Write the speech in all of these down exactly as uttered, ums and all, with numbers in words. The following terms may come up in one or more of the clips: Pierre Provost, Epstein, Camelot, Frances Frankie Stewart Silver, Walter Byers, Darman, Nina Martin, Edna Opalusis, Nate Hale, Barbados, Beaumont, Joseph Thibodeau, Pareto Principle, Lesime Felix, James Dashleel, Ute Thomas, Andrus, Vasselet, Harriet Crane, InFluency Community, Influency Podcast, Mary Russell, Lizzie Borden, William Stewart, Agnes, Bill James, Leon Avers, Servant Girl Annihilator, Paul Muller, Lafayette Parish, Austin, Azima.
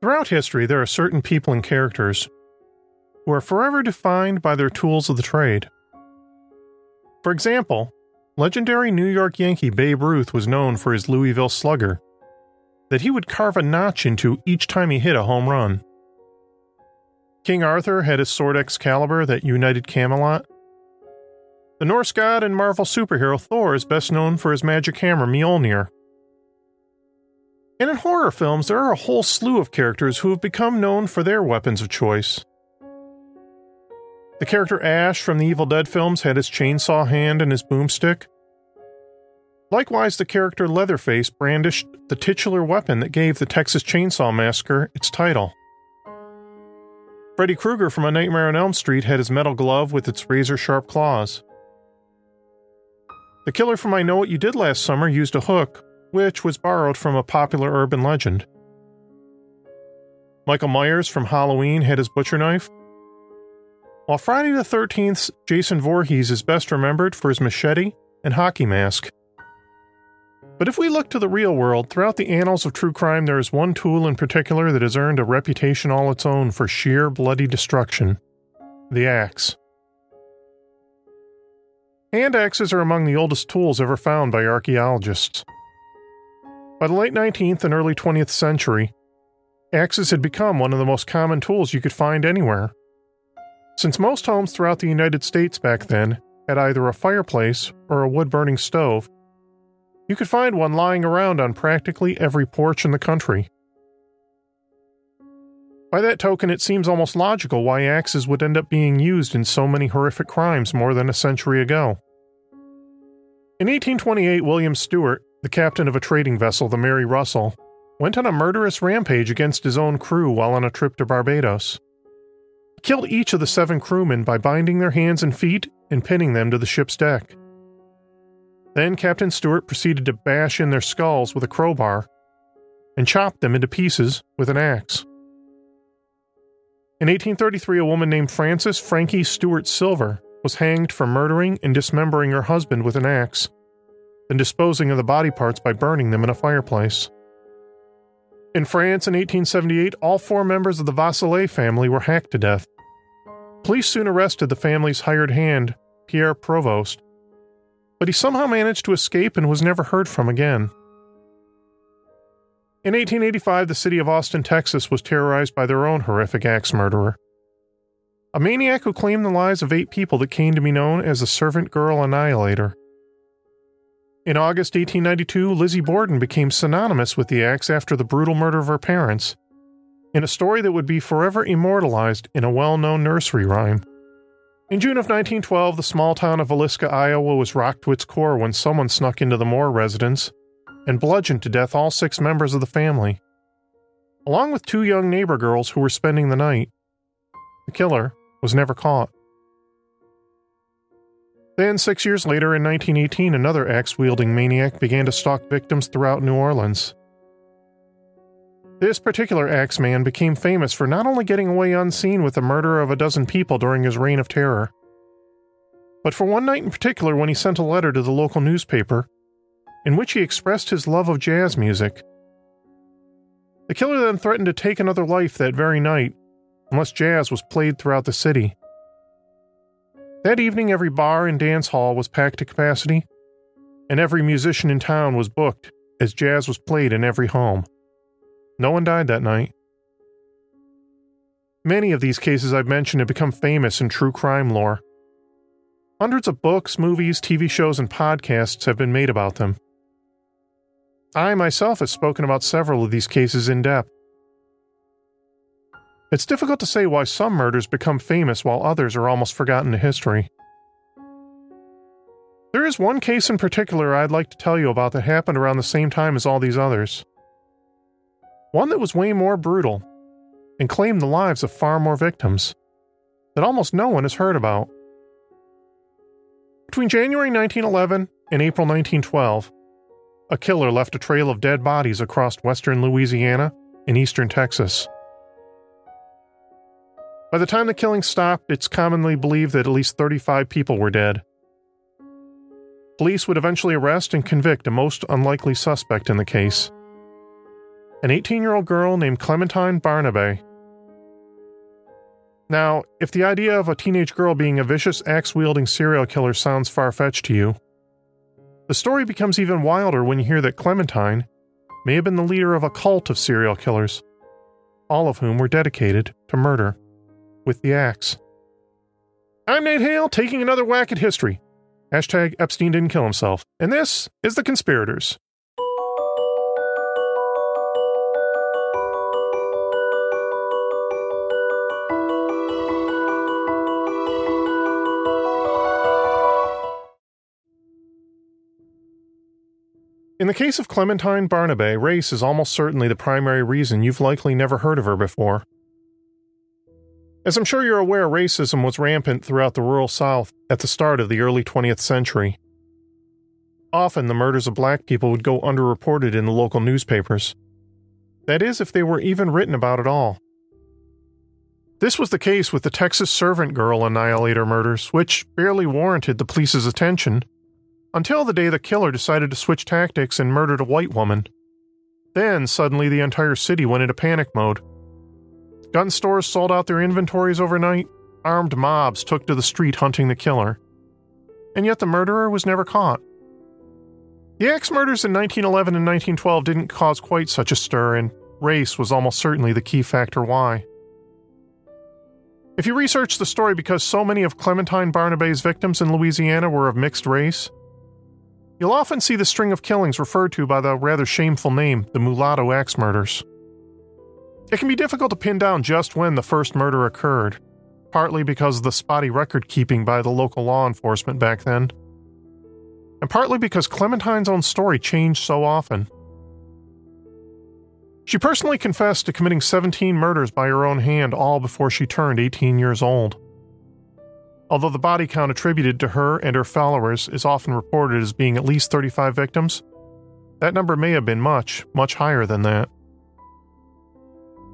Throughout history, there are certain people and characters who are forever defined by their tools of the trade. For example, legendary New York Yankee Babe Ruth was known for his Louisville Slugger, that he would carve a notch into each time he hit a home run. King Arthur had his sword Excalibur that united Camelot. The Norse god and Marvel superhero Thor is best known for his magic hammer Mjolnir. And in horror films, there are a whole slew of characters who have become known for their weapons of choice. The character Ash from the Evil Dead films had his chainsaw hand and his boomstick. Likewise, the character Leatherface brandished the titular weapon that gave the Texas Chainsaw Massacre its title. Freddy Krueger from A Nightmare on Elm Street had his metal glove with its razor-sharp claws. The killer from I Know What You Did Last Summer used a hook, which was borrowed from a popular urban legend. Michael Myers from Halloween had his butcher knife, while Friday the thirteenth's Jason Voorhees is best remembered for his machete and hockey mask. But if we look to the real world, throughout the annals of true crime there is one tool in particular that has earned a reputation all its own for sheer bloody destruction: the axe. Hand axes are among the oldest tools ever found by archaeologists. By the late nineteenth and early twentieth century, axes had become one of the most common tools you could find anywhere, since most homes throughout the United States back then had either a fireplace or a wood-burning stove. You could find one lying around on practically every porch in the country. By that token, it seems almost logical why axes would end up being used in so many horrific crimes more than a century ago. In eighteen twenty-eight, William Stewart, the captain of a trading vessel, the Mary Russell, went on a murderous rampage against his own crew while on a trip to Barbados. He killed each of the seven crewmen by binding their hands and feet and pinning them to the ship's deck. Then Captain Stewart proceeded to bash in their skulls with a crowbar and chopped them into pieces with an axe. In eighteen thirty-three, a woman named Frances Frankie Stewart Silver was hanged for murdering and dismembering her husband with an axe, and disposing of the body parts by burning them in a fireplace. In France in eighteen seventy-eight, all four members of the Vasselet family were hacked to death. Police soon arrested the family's hired hand, Pierre Provost, but he somehow managed to escape and was never heard from again. In eighteen eighty-five, the city of Austin, Texas was terrorized by their own horrific axe murderer, a maniac who claimed the lives of eight people that came to be known as the Servant Girl Annihilator. In August eighteen ninety-two, Lizzie Borden became synonymous with the axe after the brutal murder of her parents, in a story that would be forever immortalized in a well-known nursery rhyme. In June of nineteen twelve, the small town of Villisca, Iowa was rocked to its core when someone snuck into the Moore residence and bludgeoned to death all six members of the family, along with two young neighbor girls who were spending the night. The killer was never caught. Then, six years later, in nineteen eighteen, another axe-wielding maniac began to stalk victims throughout New Orleans. This particular axe man became famous for not only getting away unseen with the murder of a dozen people during his reign of terror, but for one night in particular when he sent a letter to the local newspaper in which he expressed his love of jazz music. The killer then threatened to take another life that very night, unless jazz was played throughout the city. That evening, every bar and dance hall was packed to capacity, and every musician in town was booked, as jazz was played in every home. No one died that night. Many of these cases I've mentioned have become famous in true crime lore. Hundreds of books, movies, T V shows, and podcasts have been made about them. I myself have spoken about several of these cases in depth. It's difficult to say why some murders become famous while others are almost forgotten to history. There There is one case in particular I'd like to tell you about that happened around the same time as all these others. One that was way more brutal, and claimed the lives of far more victims, that almost no one has heard about. Between January nineteen eleven and April nineteen twelve, a killer left a trail of dead bodies across western Louisiana and eastern Texas. By the time the killing stopped, it's commonly believed that at least thirty-five people were dead. Police would eventually arrest and convict a most unlikely suspect in the case, an eighteen-year-old girl named Clementine Barnabet. Now, if the idea of a teenage girl being a vicious, axe-wielding serial killer sounds far-fetched to you, the story becomes even wilder when you hear that Clementine may have been the leader of a cult of serial killers, all of whom were dedicated to murder with the axe. I'm Nate Hale, taking another whack at history. Hashtag Epstein didn't kill himself. And this is The Conspirators. In the case of Clementine Barnabet, race is almost certainly the primary reason you've likely never heard of her before. As I'm sure you're aware, racism was rampant throughout the rural South at the start of the early twentieth century. Often the murders of black people would go underreported in the local newspapers. That is, if they were even written about at all. This was the case with the Texas Servant Girl Annihilator murders, which barely warranted the police's attention, until the day the killer decided to switch tactics and murdered a white woman. Then, suddenly, the entire city went into panic mode. Gun stores sold out their inventories overnight, armed mobs took to the street hunting the killer. And yet the murderer was never caught. The axe murders in nineteen eleven and nineteen twelve didn't cause quite such a stir, and race was almost certainly the key factor why. If you research the story, because so many of Clementine Barnabet's victims in Louisiana were of mixed race, you'll often see the string of killings referred to by the rather shameful name, the Mulatto Axe Murders. It can be difficult to pin down just when the first murder occurred, partly because of the spotty record-keeping by the local law enforcement back then, and partly because Clementine's own story changed so often. She personally confessed to committing seventeen murders by her own hand, all before she turned eighteen years old. Although the body count attributed to her and her followers is often reported as being at least thirty-five victims, that number may have been much, much higher than that.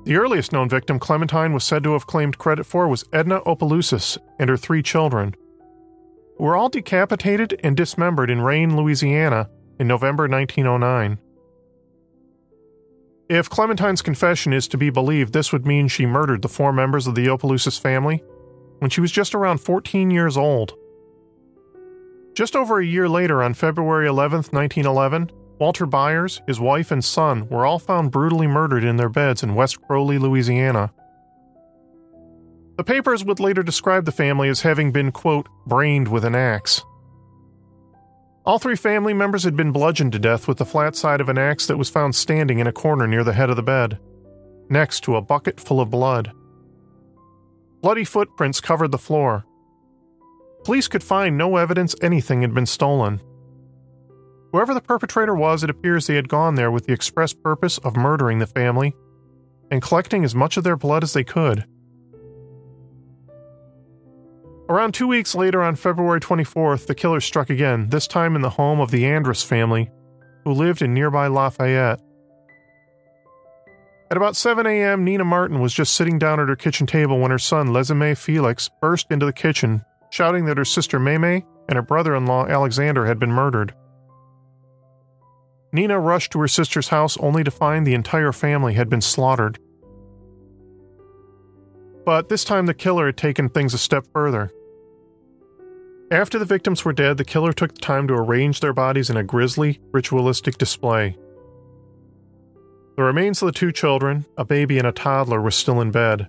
The earliest known victim Clementine was said to have claimed credit for was Edna Opalusis and her three children, who were all decapitated and dismembered in Rain, Louisiana in November nineteen oh nine. If Clementine's confession is to be believed, this would mean she murdered the four members of the Opalusis family when she was just around fourteen years old. Just over a year later, on February eleventh, nineteen eleven, Walter Byers, his wife, and son were all found brutally murdered in their beds in West Crowley, Louisiana. The papers would later describe the family as having been, quote, brained with an axe. All three family members had been bludgeoned to death with the flat side of an axe that was found standing in a corner near the head of the bed, next to a bucket full of blood. Bloody footprints covered the floor. Police could find no evidence anything had been stolen. Whoever the perpetrator was, it appears they had gone there with the express purpose of murdering the family and collecting as much of their blood as they could. Around two weeks later, on February twenty-fourth, the killer struck again, this time in the home of the Andrus family, who lived in nearby Lafayette. At about seven a.m., Nina Martin was just sitting down at her kitchen table when her son, Lesime Felix, burst into the kitchen, shouting that her sister Maymay and her brother-in-law, Alexander, had been murdered. Nina rushed to her sister's house only to find the entire family had been slaughtered. But this time the killer had taken things a step further. After the victims were dead, the killer took the time to arrange their bodies in a grisly, ritualistic display. The remains of the two children, a baby and a toddler, were still in bed.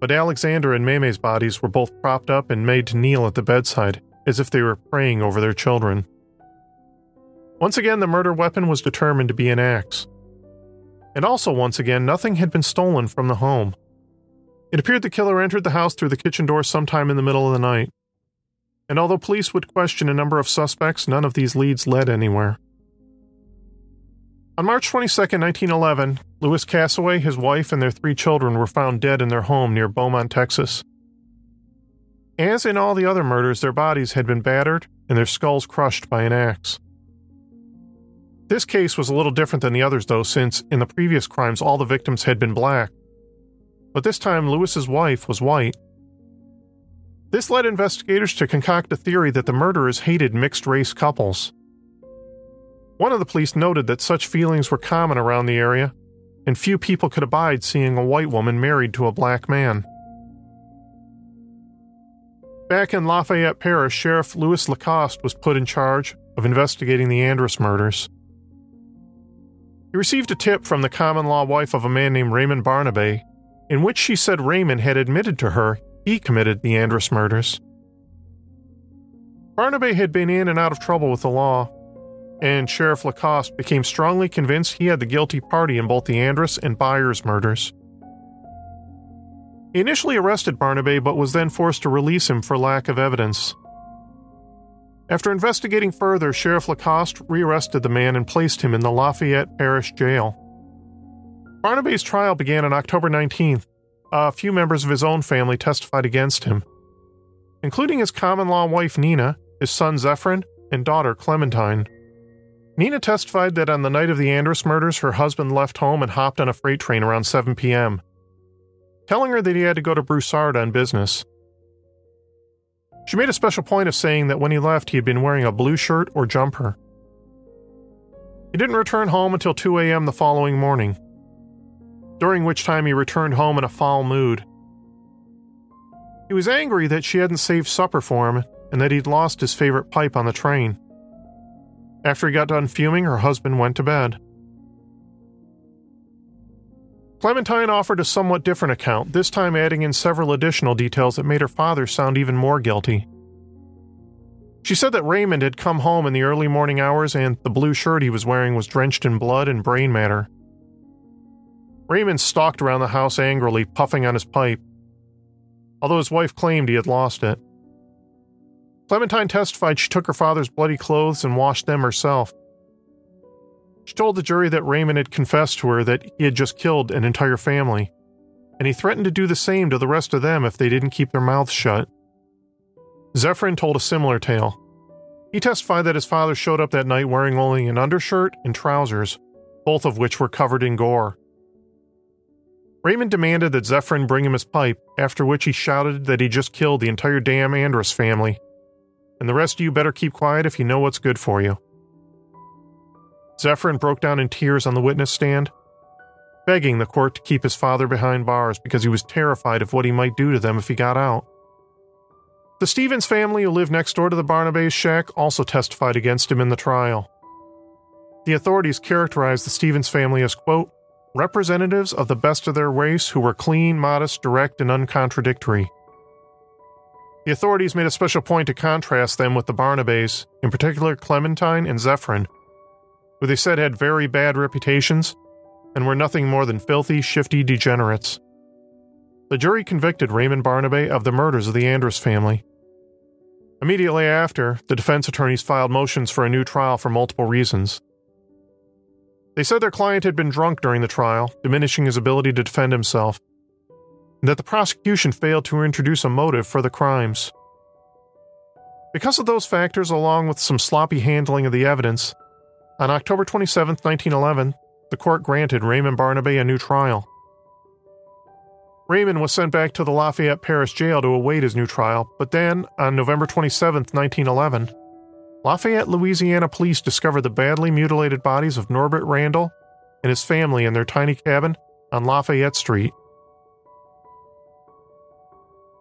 But Alexander and Maymay's bodies were both propped up and made to kneel at the bedside, as if they were praying over their children. Once again, the murder weapon was determined to be an axe. And also once again, nothing had been stolen from the home. It appeared the killer entered the house through the kitchen door sometime in the middle of the night. and although police would question a number of suspects, none of these leads led anywhere. On March twenty-second, nineteen eleven, Lewis Cassaway, his wife, and their three children were found dead in their home near Beaumont, Texas. As in all the other murders, their bodies had been battered and their skulls crushed by an axe. This case was a little different than the others, though, since in the previous crimes all the victims had been black. But this time, Lewis's wife was white. This led investigators to concoct a theory that the murderers hated mixed-race couples. One of the police noted that such feelings were common around the area, and few people could abide seeing a white woman married to a black man. Back in Lafayette Parish, Sheriff Lewis Lacoste was put in charge of investigating the Andrus murders. He received a tip from the common-law wife of a man named Raymond Barnabet, in which she said Raymond had admitted to her he committed the Andrus murders. Barnabet had been in and out of trouble with the law, and Sheriff Lacoste became strongly convinced he had the guilty party in both the Andrus and Byers murders. He initially arrested Barnabet, but was then forced to release him for lack of evidence. After investigating further, Sheriff Lacoste rearrested the man and placed him in the Lafayette Parish Jail. Barnabet's trial began on October nineteenth. A few members of his own family testified against him, including his common-law wife Nina, his son Zephyrin, and daughter Clementine. Nina testified that on the night of the Andrus murders, her husband left home and hopped on a freight train around seven p.m., telling her that he had to go to Broussard on business. She made a special point of saying that when he left, he had been wearing a blue shirt or jumper. He didn't return home until two a.m. the following morning, during which time he returned home in a foul mood. He was angry that she hadn't saved supper for him and that he'd lost his favorite pipe on the train. After he got done fuming, her husband went to bed. Clementine offered a somewhat different account, this time adding in several additional details that made her father sound even more guilty. She said that Raymond had come home in the early morning hours and the blue shirt he was wearing was drenched in blood and brain matter. Raymond stalked around the house angrily, puffing on his pipe, although his wife claimed he had lost it. Clementine testified she took her father's bloody clothes and washed them herself. She told the jury that Raymond had confessed to her that he had just killed an entire family, and he threatened to do the same to the rest of them if they didn't keep their mouths shut. Zephyrin told a similar tale. He testified that his father showed up that night wearing only an undershirt and trousers, both of which were covered in gore. Raymond demanded that Zephyrin bring him his pipe, after which he shouted that he just killed the entire damn Andrus family, and the rest of you better keep quiet if you know what's good for you. Zephyrin broke down in tears on the witness stand, begging the court to keep his father behind bars because he was terrified of what he might do to them if he got out. The Stevens family, who lived next door to the Barnabas shack, also testified against him in the trial. The authorities characterized the Stevens family as, quote, representatives of the best of their race who were clean, modest, direct, and uncontradictory. The authorities made a special point to contrast them with the Barnabas, in particular Clementine and Zephyrin, who they said had very bad reputations and were nothing more than filthy, shifty degenerates. The jury convicted Raymond Barnabet of the murders of the Andrus family. Immediately after, the defense attorneys filed motions for a new trial for multiple reasons. They said their client had been drunk during the trial, diminishing his ability to defend himself, and that the prosecution failed to introduce a motive for the crimes. Because of those factors, along with some sloppy handling of the evidence, on October twenty-seventh, nineteen eleven, the court granted Raymond Barnabet a new trial. Raymond was sent back to the Lafayette Parish Jail to await his new trial, but then, on November twenty-seventh, nineteen eleven, Lafayette, Louisiana police discovered the badly mutilated bodies of Norbert Randall and his family in their tiny cabin on Lafayette Street.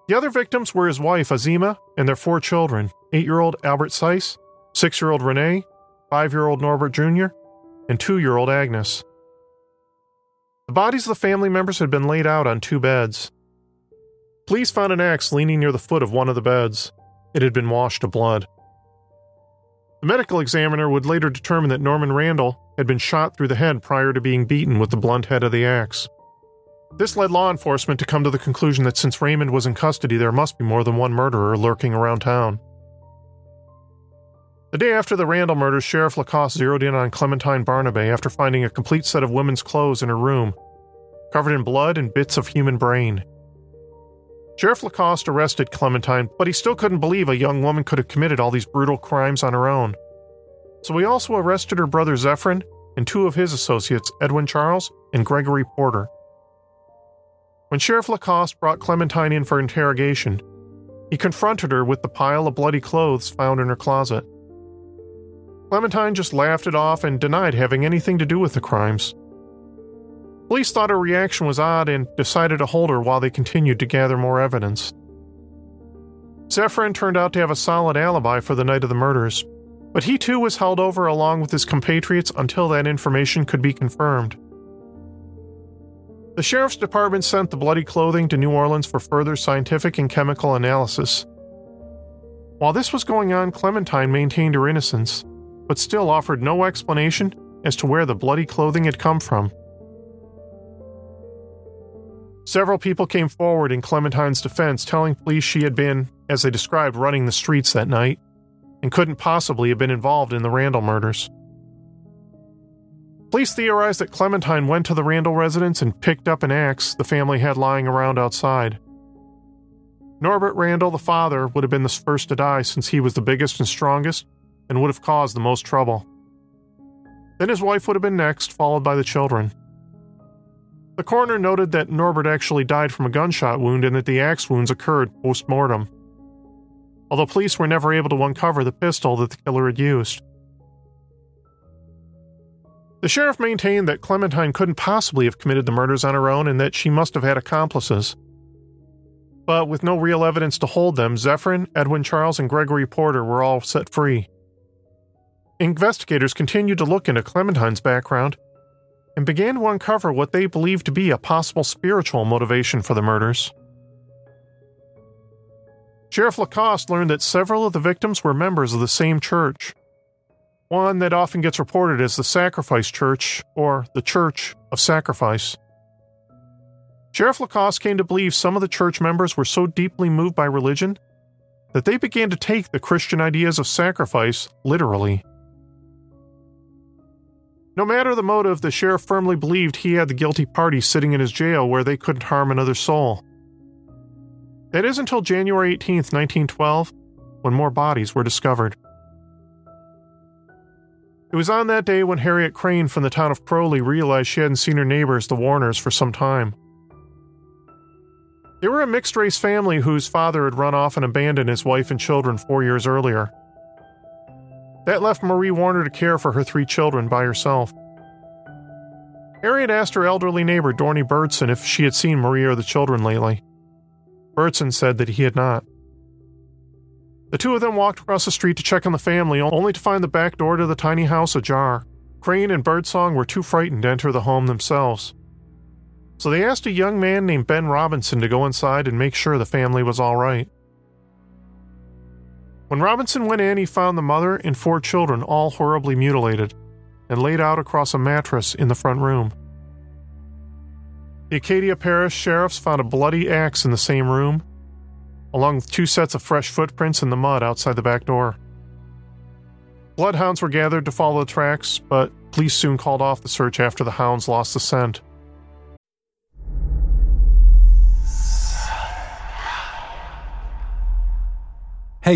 The other victims were his wife, Azima, and their four children, eight-year-old Albert Seiss, six-year-old Renee, five-year-old Norbert Junior, and two-year-old Agnes. The bodies of the family members had been laid out on two beds. Police found an axe leaning near the foot of one of the beds. It had been washed of blood. The medical examiner would later determine that Norman Randall had been shot through the head prior to being beaten with the blunt head of the axe. This led law enforcement to come to the conclusion that since Raymond was in custody, there must be more than one murderer lurking around town. The day after the Randall murders, Sheriff Lacoste zeroed in on Clementine Barnabet after finding a complete set of women's clothes in her room, covered in blood and bits of human brain. Sheriff Lacoste arrested Clementine, but he still couldn't believe a young woman could have committed all these brutal crimes on her own. So he also arrested her brother Zephyrin and two of his associates, Edwin Charles and Gregory Porter. When Sheriff Lacoste brought Clementine in for interrogation, he confronted her with the pile of bloody clothes found in her closet. Clementine just laughed it off and denied having anything to do with the crimes. Police thought her reaction was odd and decided to hold her while they continued to gather more evidence. Zephyrin turned out to have a solid alibi for the night of the murders, but he too was held over along with his compatriots until that information could be confirmed. The sheriff's department sent the bloody clothing to New Orleans for further scientific and chemical analysis. While this was going on, Clementine maintained her innocence, but still offered no explanation as to where the bloody clothing had come from. Several people came forward in Clementine's defense, telling police she had been, as they described, running the streets that night, and couldn't possibly have been involved in the Randall murders. Police theorized that Clementine went to the Randall residence and picked up an axe the family had lying around outside. Norbert Randall, the father, would have been the first to die since he was the biggest and strongest and would have caused the most trouble. Then his wife would have been next, followed by the children. The coroner noted that Norbert actually died from a gunshot wound and that the axe wounds occurred post-mortem, although police were never able to uncover the pistol that the killer had used. The sheriff maintained that Clementine couldn't possibly have committed the murders on her own and that she must have had accomplices. But with no real evidence to hold them, Zephyrin, Edwin Charles, and Gregory Porter were all set free. Investigators continued to look into Clementine's background and began to uncover what they believed to be a possible spiritual motivation for the murders. Sheriff Lacoste learned that several of the victims were members of the same church, one that often gets reported as the Sacrifice Church, or the Church of Sacrifice. Sheriff Lacoste came to believe some of the church members were so deeply moved by religion that they began to take the Christian ideas of sacrifice literally. No matter the motive, the sheriff firmly believed he had the guilty party sitting in his jail where they couldn't harm another soul. That is until January eighteenth, nineteen twelve, when more bodies were discovered. It was on that day when Harriet Crane from the town of Crowley realized she hadn't seen her neighbors, the Warners, for some time. They were a mixed-race family whose father had run off and abandoned his wife and children four years earlier. That left Marie Warner to care for her three children by herself. Harriet asked her elderly neighbor, Dorney Birdson, if she had seen Marie or the children lately. Birdson said that he had not. The two of them walked across the street to check on the family, only to find the back door to the tiny house ajar. Crane and Birdsong were too frightened to enter the home themselves, so they asked a young man named Ben Robinson to go inside and make sure the family was all right. When Robinson went in, he found the mother and four children all horribly mutilated and laid out across a mattress in the front room. The Acadia Parish sheriffs found a bloody axe in the same room, along with two sets of fresh footprints in the mud outside the back door. Bloodhounds were gathered to follow the tracks, but police soon called off the search after the hounds lost the scent. Hey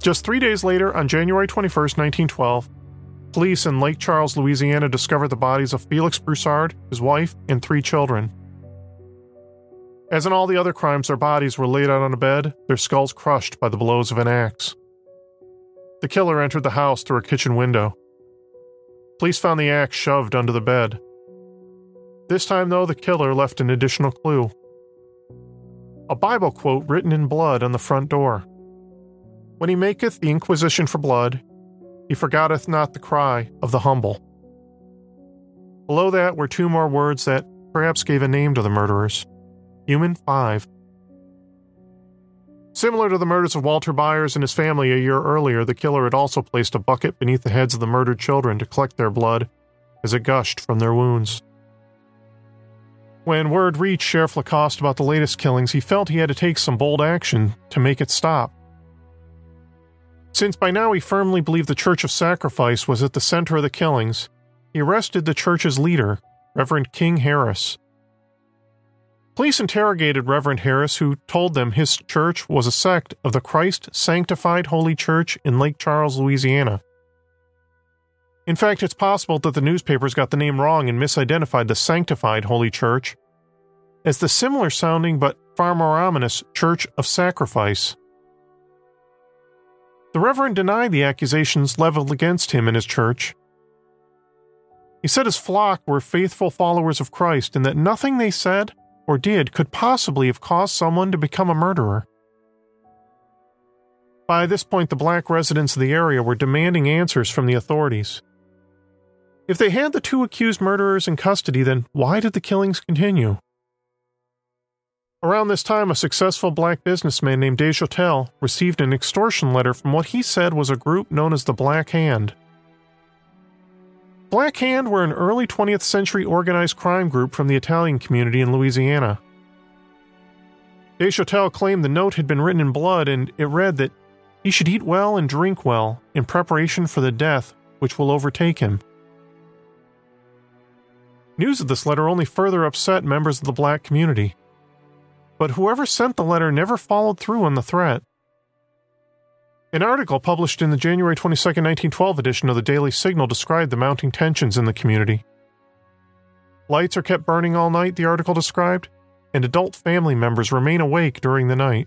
Just three days later, on January twenty-first, nineteen twelve, police in Lake Charles, Louisiana discovered the bodies of Felix Broussard, his wife, and three children. As in all the other crimes, their bodies were laid out on a bed, their skulls crushed by the blows of an axe. The killer entered the house through a kitchen window. Police found the axe shoved under the bed. This time, though, the killer left an additional clue. A Bible quote written in blood on the front door. When he maketh the inquisition for blood, he forgetteth not the cry of the humble. Below that were two more words that perhaps gave a name to the murderers. Human five. Similar to the murders of Walter Byers and his family a year earlier, the killer had also placed a bucket beneath the heads of the murdered children to collect their blood as it gushed from their wounds. When word reached Sheriff Lacoste about the latest killings, he felt he had to take some bold action to make it stop. Since by now he firmly believed the Church of Sacrifice was at the center of the killings, he arrested the church's leader, Reverend King Harris. Police interrogated Reverend Harris, who told them his church was a sect of the Christ Sanctified Holy Church in Lake Charles, Louisiana. In fact, it's possible that the newspapers got the name wrong and misidentified the Sanctified Holy Church as the similar-sounding but far more ominous Church of Sacrifice. The Reverend denied the accusations leveled against him and his church. He said his flock were faithful followers of Christ and that nothing they said or did could possibly have caused someone to become a murderer. By this point, the black residents of the area were demanding answers from the authorities. If they had the two accused murderers in custody, then why did the killings continue? Around this time, a successful black businessman named Deschotel received an extortion letter from what he said was a group known as the Black Hand. Black Hand were an early twentieth century organized crime group from the Italian community in Louisiana. Deschotel claimed the note had been written in blood, and it read that he should eat well and drink well in preparation for the death which will overtake him. News of this letter only further upset members of the black community. But whoever sent the letter never followed through on the threat. An article published in the January twenty-second, nineteen twelve edition of the Daily Signal described the mounting tensions in the community. Lights are kept burning all night, the article described, and adult family members remain awake during the night.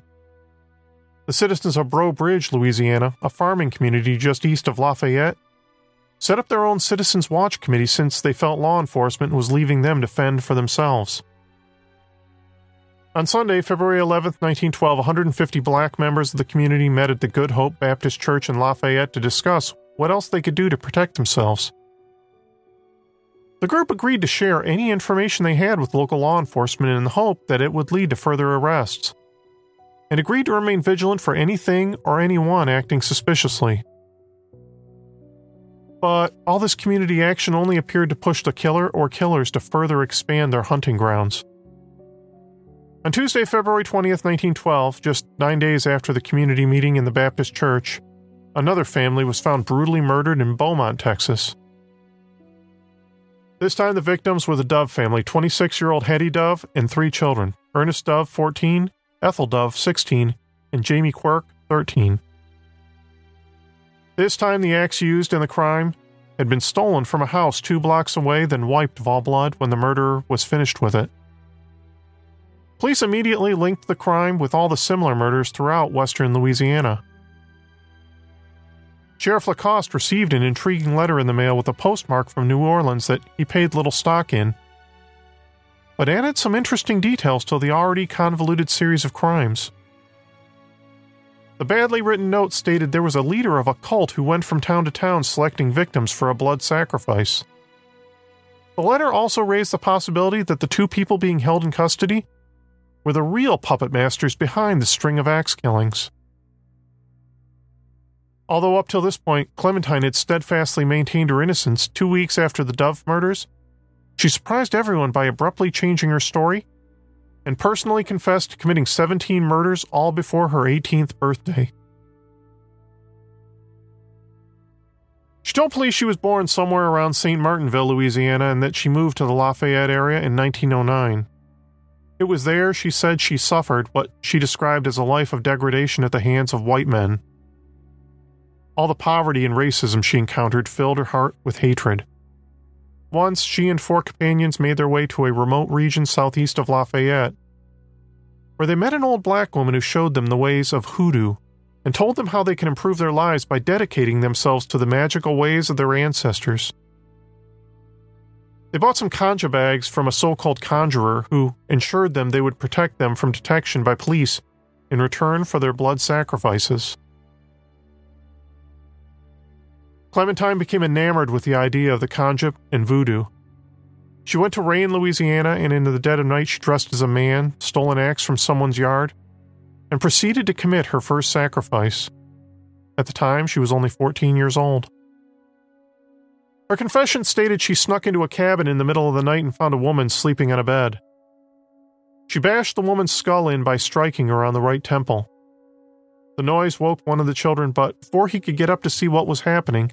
The citizens of Breaux Bridge, Louisiana, a farming community just east of Lafayette, set up their own Citizens Watch Committee since they felt law enforcement was leaving them to fend for themselves. On Sunday, February eleventh, nineteen twelve, one hundred fifty black members of the community met at the Good Hope Baptist Church in Lafayette to discuss what else they could do to protect themselves. The group agreed to share any information they had with local law enforcement in the hope that it would lead to further arrests, and agreed to remain vigilant for anything or anyone acting suspiciously. But all this community action only appeared to push the killer or killers to further expand their hunting grounds. On Tuesday, February twentieth, nineteen twelve, just nine days after the community meeting in the Baptist church, another family was found brutally murdered in Beaumont, Texas. This time the victims were the Dove family, twenty-six-year-old Hetty Dove and three children, Ernest Dove, fourteen, Ethel Dove, sixteen, and Jamie Quirk, thirteen. This time the axe used in the crime had been stolen from a house two blocks away, then wiped of all blood when the murderer was finished with it. Police immediately linked the crime with all the similar murders throughout western Louisiana. Sheriff Lacoste received an intriguing letter in the mail with a postmark from New Orleans that he paid little stock in, but added some interesting details to the already convoluted series of crimes. The badly written note stated there was a leader of a cult who went from town to town selecting victims for a blood sacrifice. The letter also raised the possibility that the two people being held in custody were the real puppet masters behind the string of axe killings. Although up till this point, Clementine had steadfastly maintained her innocence, two weeks after the Dove murders, she surprised everyone by abruptly changing her story and personally confessed to committing seventeen murders, all before her eighteenth birthday. She told police she was born somewhere around Saint Martinville, Louisiana, and that she moved to the Lafayette area in nineteen oh nine. It was there, she said, she suffered what she described as a life of degradation at the hands of white men. All the poverty and racism she encountered filled her heart with hatred. Once, she and four companions made their way to a remote region southeast of Lafayette, where they met an old black woman who showed them the ways of hoodoo and told them how they can improve their lives by dedicating themselves to the magical ways of their ancestors. They bought some conjure bags from a so-called conjurer who ensured them they would protect them from detection by police in return for their blood sacrifices. Clementine became enamored with the idea of the conjure and voodoo. She went to Ray in Louisiana, and in the dead of night she dressed as a man, stole an axe from someone's yard, and proceeded to commit her first sacrifice. At the time, she was only fourteen years old. Her confession stated she snuck into a cabin in the middle of the night and found a woman sleeping on a bed. She bashed the woman's skull in by striking her on the right temple. The noise woke one of the children, but before he could get up to see what was happening,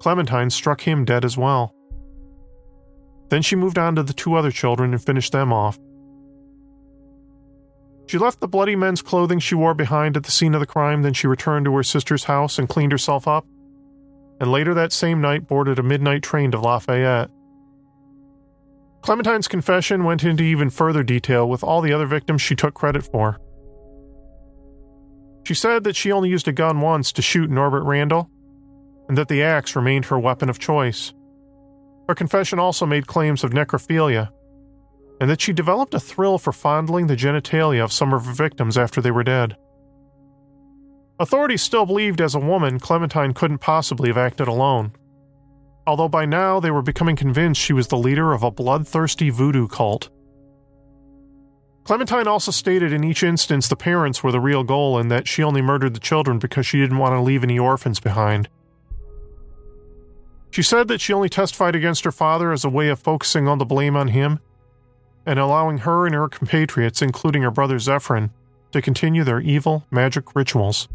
Clementine struck him dead as well. Then she moved on to the two other children and finished them off. She left the bloody men's clothing she wore behind at the scene of the crime, then she returned to her sister's house and cleaned herself up, and later that same night boarded a midnight train to Lafayette. Clementine's confession went into even further detail with all the other victims she took credit for. She said that she only used a gun once to shoot Norbert Randall, and that the axe remained her weapon of choice. Her confession also made claims of necrophilia, and that she developed a thrill for fondling the genitalia of some of her victims after they were dead. Authorities still believed as a woman, Clementine couldn't possibly have acted alone, although by now they were becoming convinced she was the leader of a bloodthirsty voodoo cult. Clementine also stated in each instance the parents were the real goal and that she only murdered the children because she didn't want to leave any orphans behind. She said that she only testified against her father as a way of focusing all the blame on him and allowing her and her compatriots, including her brother Zephyrin, to continue their evil magic rituals.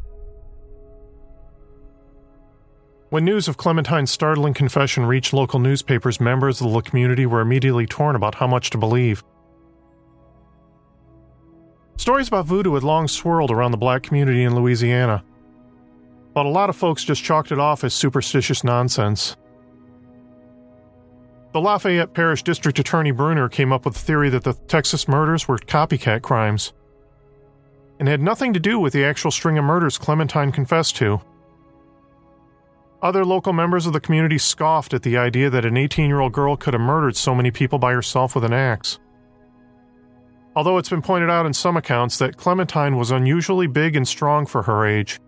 When news of Clementine's startling confession reached local newspapers, members of the community were immediately torn about how much to believe. Stories about voodoo had long swirled around the black community in Louisiana, but a lot of folks just chalked it off as superstitious nonsense. The Lafayette Parish District Attorney Bruner came up with the theory that the Texas murders were copycat crimes and had nothing to do with the actual string of murders Clementine confessed to. Other local members of the community scoffed at the idea that an eighteen-year-old girl could have murdered so many people by herself with an axe. Although it's been pointed out in some accounts that Clementine was unusually big and strong for her age,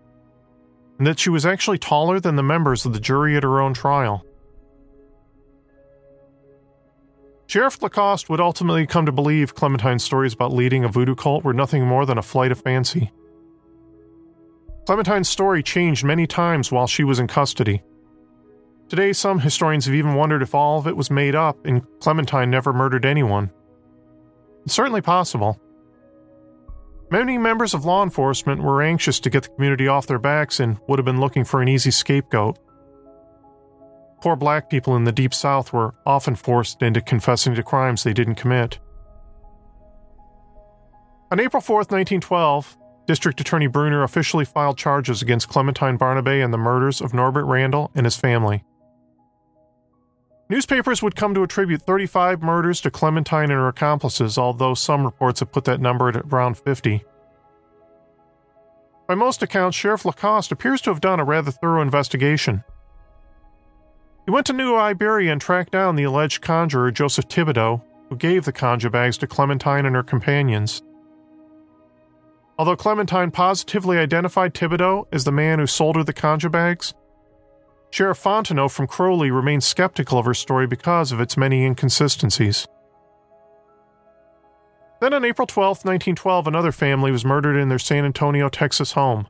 and that she was actually taller than the members of the jury at her own trial. Sheriff Lacoste would ultimately come to believe Clementine's stories about leading a voodoo cult were nothing more than a flight of fancy. Clementine's story changed many times while she was in custody. Today, some historians have even wondered if all of it was made up and Clementine never murdered anyone. It's certainly possible. Many members of law enforcement were anxious to get the community off their backs and would have been looking for an easy scapegoat. Poor black people in the Deep South were often forced into confessing to crimes they didn't commit. On April fourth, nineteen twelve, District Attorney Bruner officially filed charges against Clementine Barnabet and the murders of Norbert Randall and his family. Newspapers would come to attribute thirty-five murders to Clementine and her accomplices, although some reports have put that number at around fifty. By most accounts, Sheriff Lacoste appears to have done a rather thorough investigation. He went to New Iberia and tracked down the alleged conjurer Joseph Thibodeau, who gave the conjure bags to Clementine and her companions. Although Clementine positively identified Thibodeau as the man who sold her the conjure bags, Sheriff Fontenot from Crowley remained skeptical of her story because of its many inconsistencies. Then on April twelfth, nineteen twelve, another family was murdered in their San Antonio, Texas home.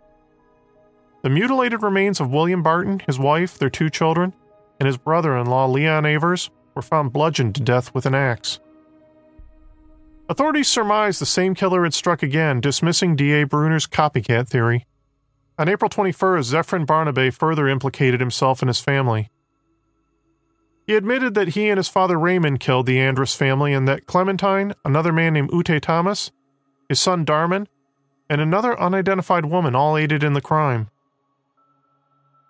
The mutilated remains of William Barton, his wife, their two children, and his brother-in-law, Leon Avers, were found bludgeoned to death with an axe. Authorities surmised the same killer had struck again, dismissing D A Bruner's copycat theory. On April twenty-first, Zephyrin Barnabet further implicated himself and his family. He admitted that he and his father Raymond killed the Andrus family and that Clementine, another man named Ute Thomas, his son Darman, and another unidentified woman all aided in the crime.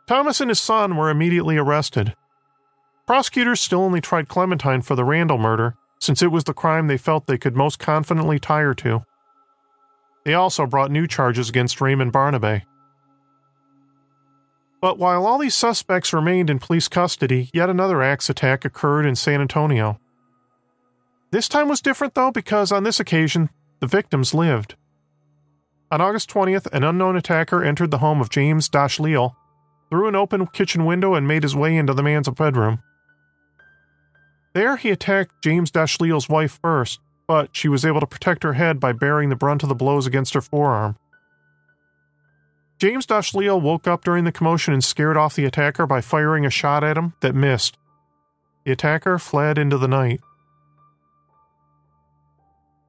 Thomas and his son were immediately arrested. Prosecutors still only tried Clementine for the Randall murder, since it was the crime they felt they could most confidently tie her to. They also brought new charges against Raymond Barnabet. But while all these suspects remained in police custody, yet another axe attack occurred in San Antonio. This time was different, though, because on this occasion, the victims lived. On August twentieth, an unknown attacker entered the home of James Dashleel, through an open kitchen window, and made his way into the man's bedroom. There, he attacked James Dashleel's wife first, but she was able to protect her head by bearing the brunt of the blows against her forearm. James Dashleel woke up during the commotion and scared off the attacker by firing a shot at him that missed. The attacker fled into the night.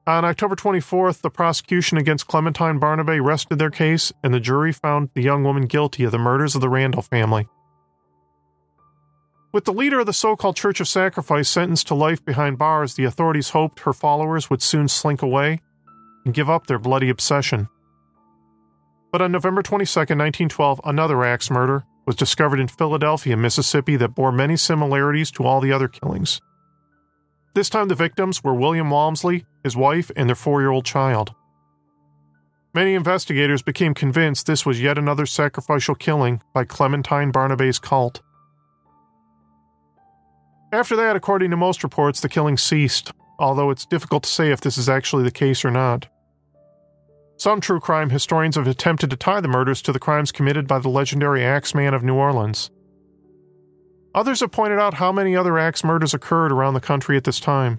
On October twenty-fourth, the prosecution against Clementine Barnabet rested their case, and the jury found the young woman guilty of the murders of the Randall family. With the leader of the so-called Church of Sacrifice sentenced to life behind bars, the authorities hoped her followers would soon slink away and give up their bloody obsession. But on November twenty-second, nineteen twelve, another axe murder was discovered in Philadelphia, Mississippi, that bore many similarities to all the other killings. This time the victims were William Walmsley, his wife, and their four-year-old child. Many investigators became convinced this was yet another sacrificial killing by Clementine Barnabet's cult. After that, according to most reports, the killing ceased, although it's difficult to say if this is actually the case or not. Some true crime historians have attempted to tie the murders to the crimes committed by the legendary Axeman of New Orleans. Others have pointed out how many other axe murders occurred around the country at this time.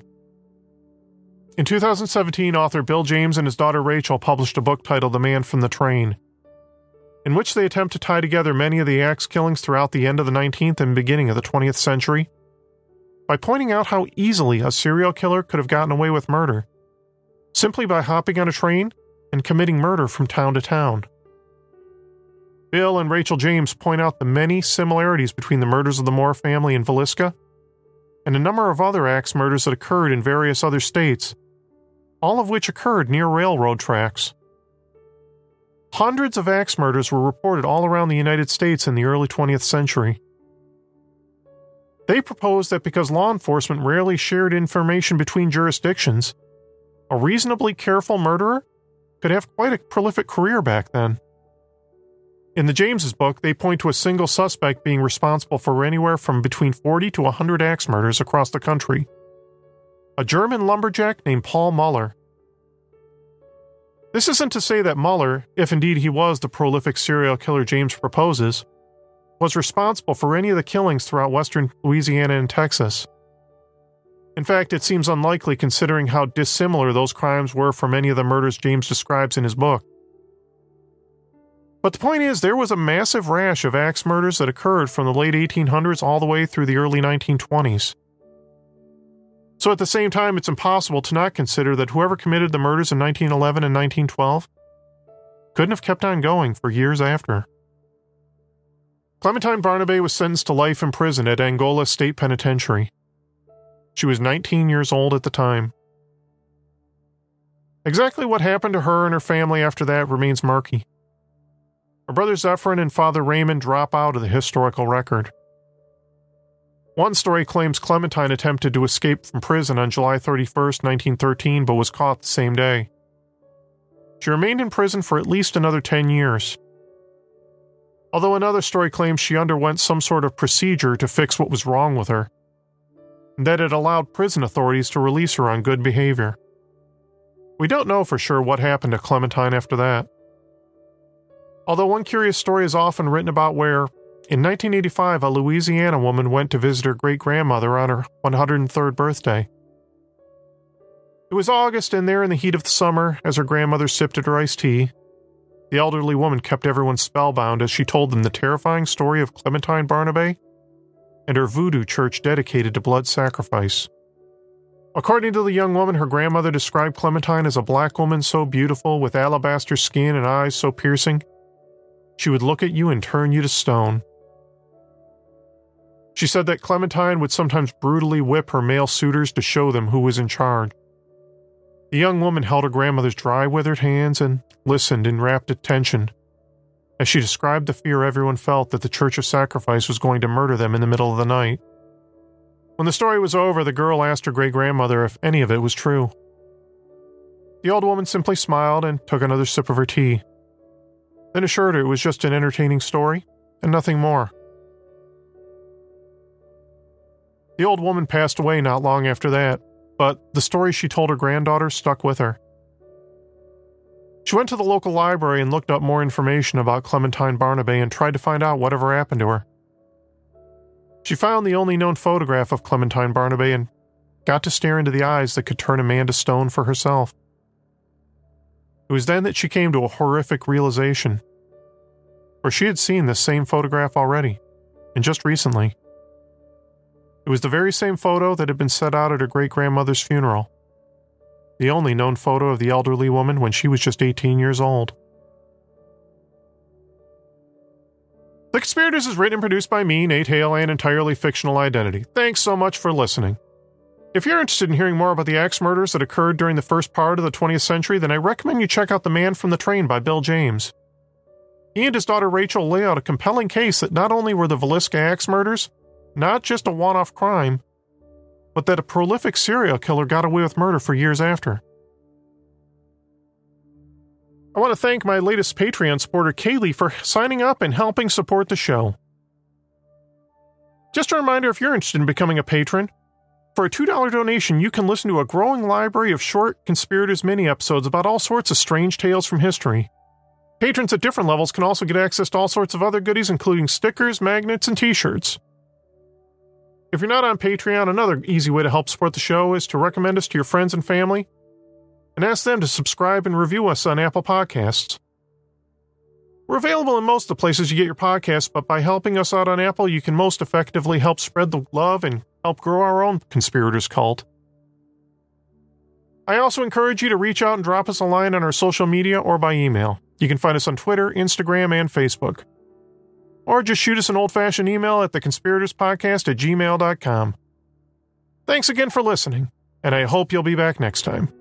In two thousand seventeen, author Bill James and his daughter Rachel published a book titled The Man from the Train, in which they attempt to tie together many of the axe killings throughout the end of the nineteenth and beginning of the twentieth century, by pointing out how easily a serial killer could have gotten away with murder, simply by hopping on a train and committing murder from town to town. Bill and Rachel James point out the many similarities between the murders of the Moore family in Villisca and a number of other axe murders that occurred in various other states, all of which occurred near railroad tracks. Hundreds of axe murders were reported all around the United States in the early twentieth century. They proposed that because law enforcement rarely shared information between jurisdictions, a reasonably careful murderer could have quite a prolific career back then. In the James's book, they point to a single suspect being responsible for anywhere from between forty to one hundred axe murders across the country, a German lumberjack named Paul Muller. This isn't to say that Muller, if indeed he was the prolific serial killer James proposes, was responsible for any of the killings throughout western Louisiana and Texas. In fact, it seems unlikely considering how dissimilar those crimes were from any of the murders James describes in his book. But the point is, there was a massive rash of axe murders that occurred from the late eighteen hundreds all the way through the early nineteen twenties. So at the same time, it's impossible to not consider that whoever committed the murders in nineteen eleven and nineteen twelve couldn't have kept on going for years after. Clementine Barnabet was sentenced to life in prison at Angola State Penitentiary. She was nineteen years old at the time. Exactly what happened to her and her family after that remains murky. Her brother Zephyrin and father Raymond drop out of the historical record. One story claims Clementine attempted to escape from prison on July thirty-first, nineteen thirteen, but was caught the same day. She remained in prison for at least another ten years. Although another story claims she underwent some sort of procedure to fix what was wrong with her, and that it allowed prison authorities to release her on good behavior. We don't know for sure what happened to Clementine after that. Although one curious story is often written about where, in nineteen eighty-five, a Louisiana woman went to visit her great-grandmother on her one hundred third birthday. It was August, and there in the heat of the summer, as her grandmother sipped at her iced tea, the elderly woman kept everyone spellbound as she told them the terrifying story of Clementine Barnabet and her voodoo church dedicated to blood sacrifice. According to the young woman, her grandmother described Clementine as a black woman so beautiful, with alabaster skin and eyes so piercing, she would look at you and turn you to stone. She said that Clementine would sometimes brutally whip her male suitors to show them who was in charge. The young woman held her grandmother's dry, withered hands and listened in rapt attention as she described the fear everyone felt that the Church of Sacrifice was going to murder them in the middle of the night. When the story was over, the girl asked her great-grandmother if any of it was true. The old woman simply smiled and took another sip of her tea, then assured her it was just an entertaining story and nothing more. The old woman passed away not long after that, but the story she told her granddaughter stuck with her. She went to the local library and looked up more information about Clementine Barnabet and tried to find out whatever happened to her. She found the only known photograph of Clementine Barnabet and got to stare into the eyes that could turn a man to stone for herself. It was then that she came to a horrific realization, for she had seen this same photograph already, and just recently. It was the very same photo that had been set out at her great-grandmother's funeral, the only known photo of the elderly woman when she was just eighteen years old. The Conspirators is written and produced by me, Nate Hale, an entirely fictional identity. Thanks so much for listening. If you're interested in hearing more about the axe murders that occurred during the first part of the twentieth century, then I recommend you check out The Man from the Train by Bill James. He and his daughter Rachel lay out a compelling case that not only were the Villisca axe murders not just a one-off crime, but that a prolific serial killer got away with murder for years after. I want to thank my latest Patreon supporter Kaylee for signing up and helping support the show. Just a reminder, if you're interested in becoming a patron, for a two dollars donation you can listen to a growing library of short Conspirators mini-episodes about all sorts of strange tales from history. Patrons at different levels can also get access to all sorts of other goodies including stickers, magnets, and t-shirts. If you're not on Patreon, another easy way to help support the show is to recommend us to your friends and family and ask them to subscribe and review us on Apple Podcasts. We're available in most of the places you get your podcasts, but by helping us out on Apple, you can most effectively help spread the love and help grow our own Conspirators cult. I also encourage you to reach out and drop us a line on our social media or by email. You can find us on Twitter, Instagram, and Facebook. Or just shoot us an old-fashioned email at theconspiratorspodcast at gmail dot com. Thanks again for listening, and I hope you'll be back next time.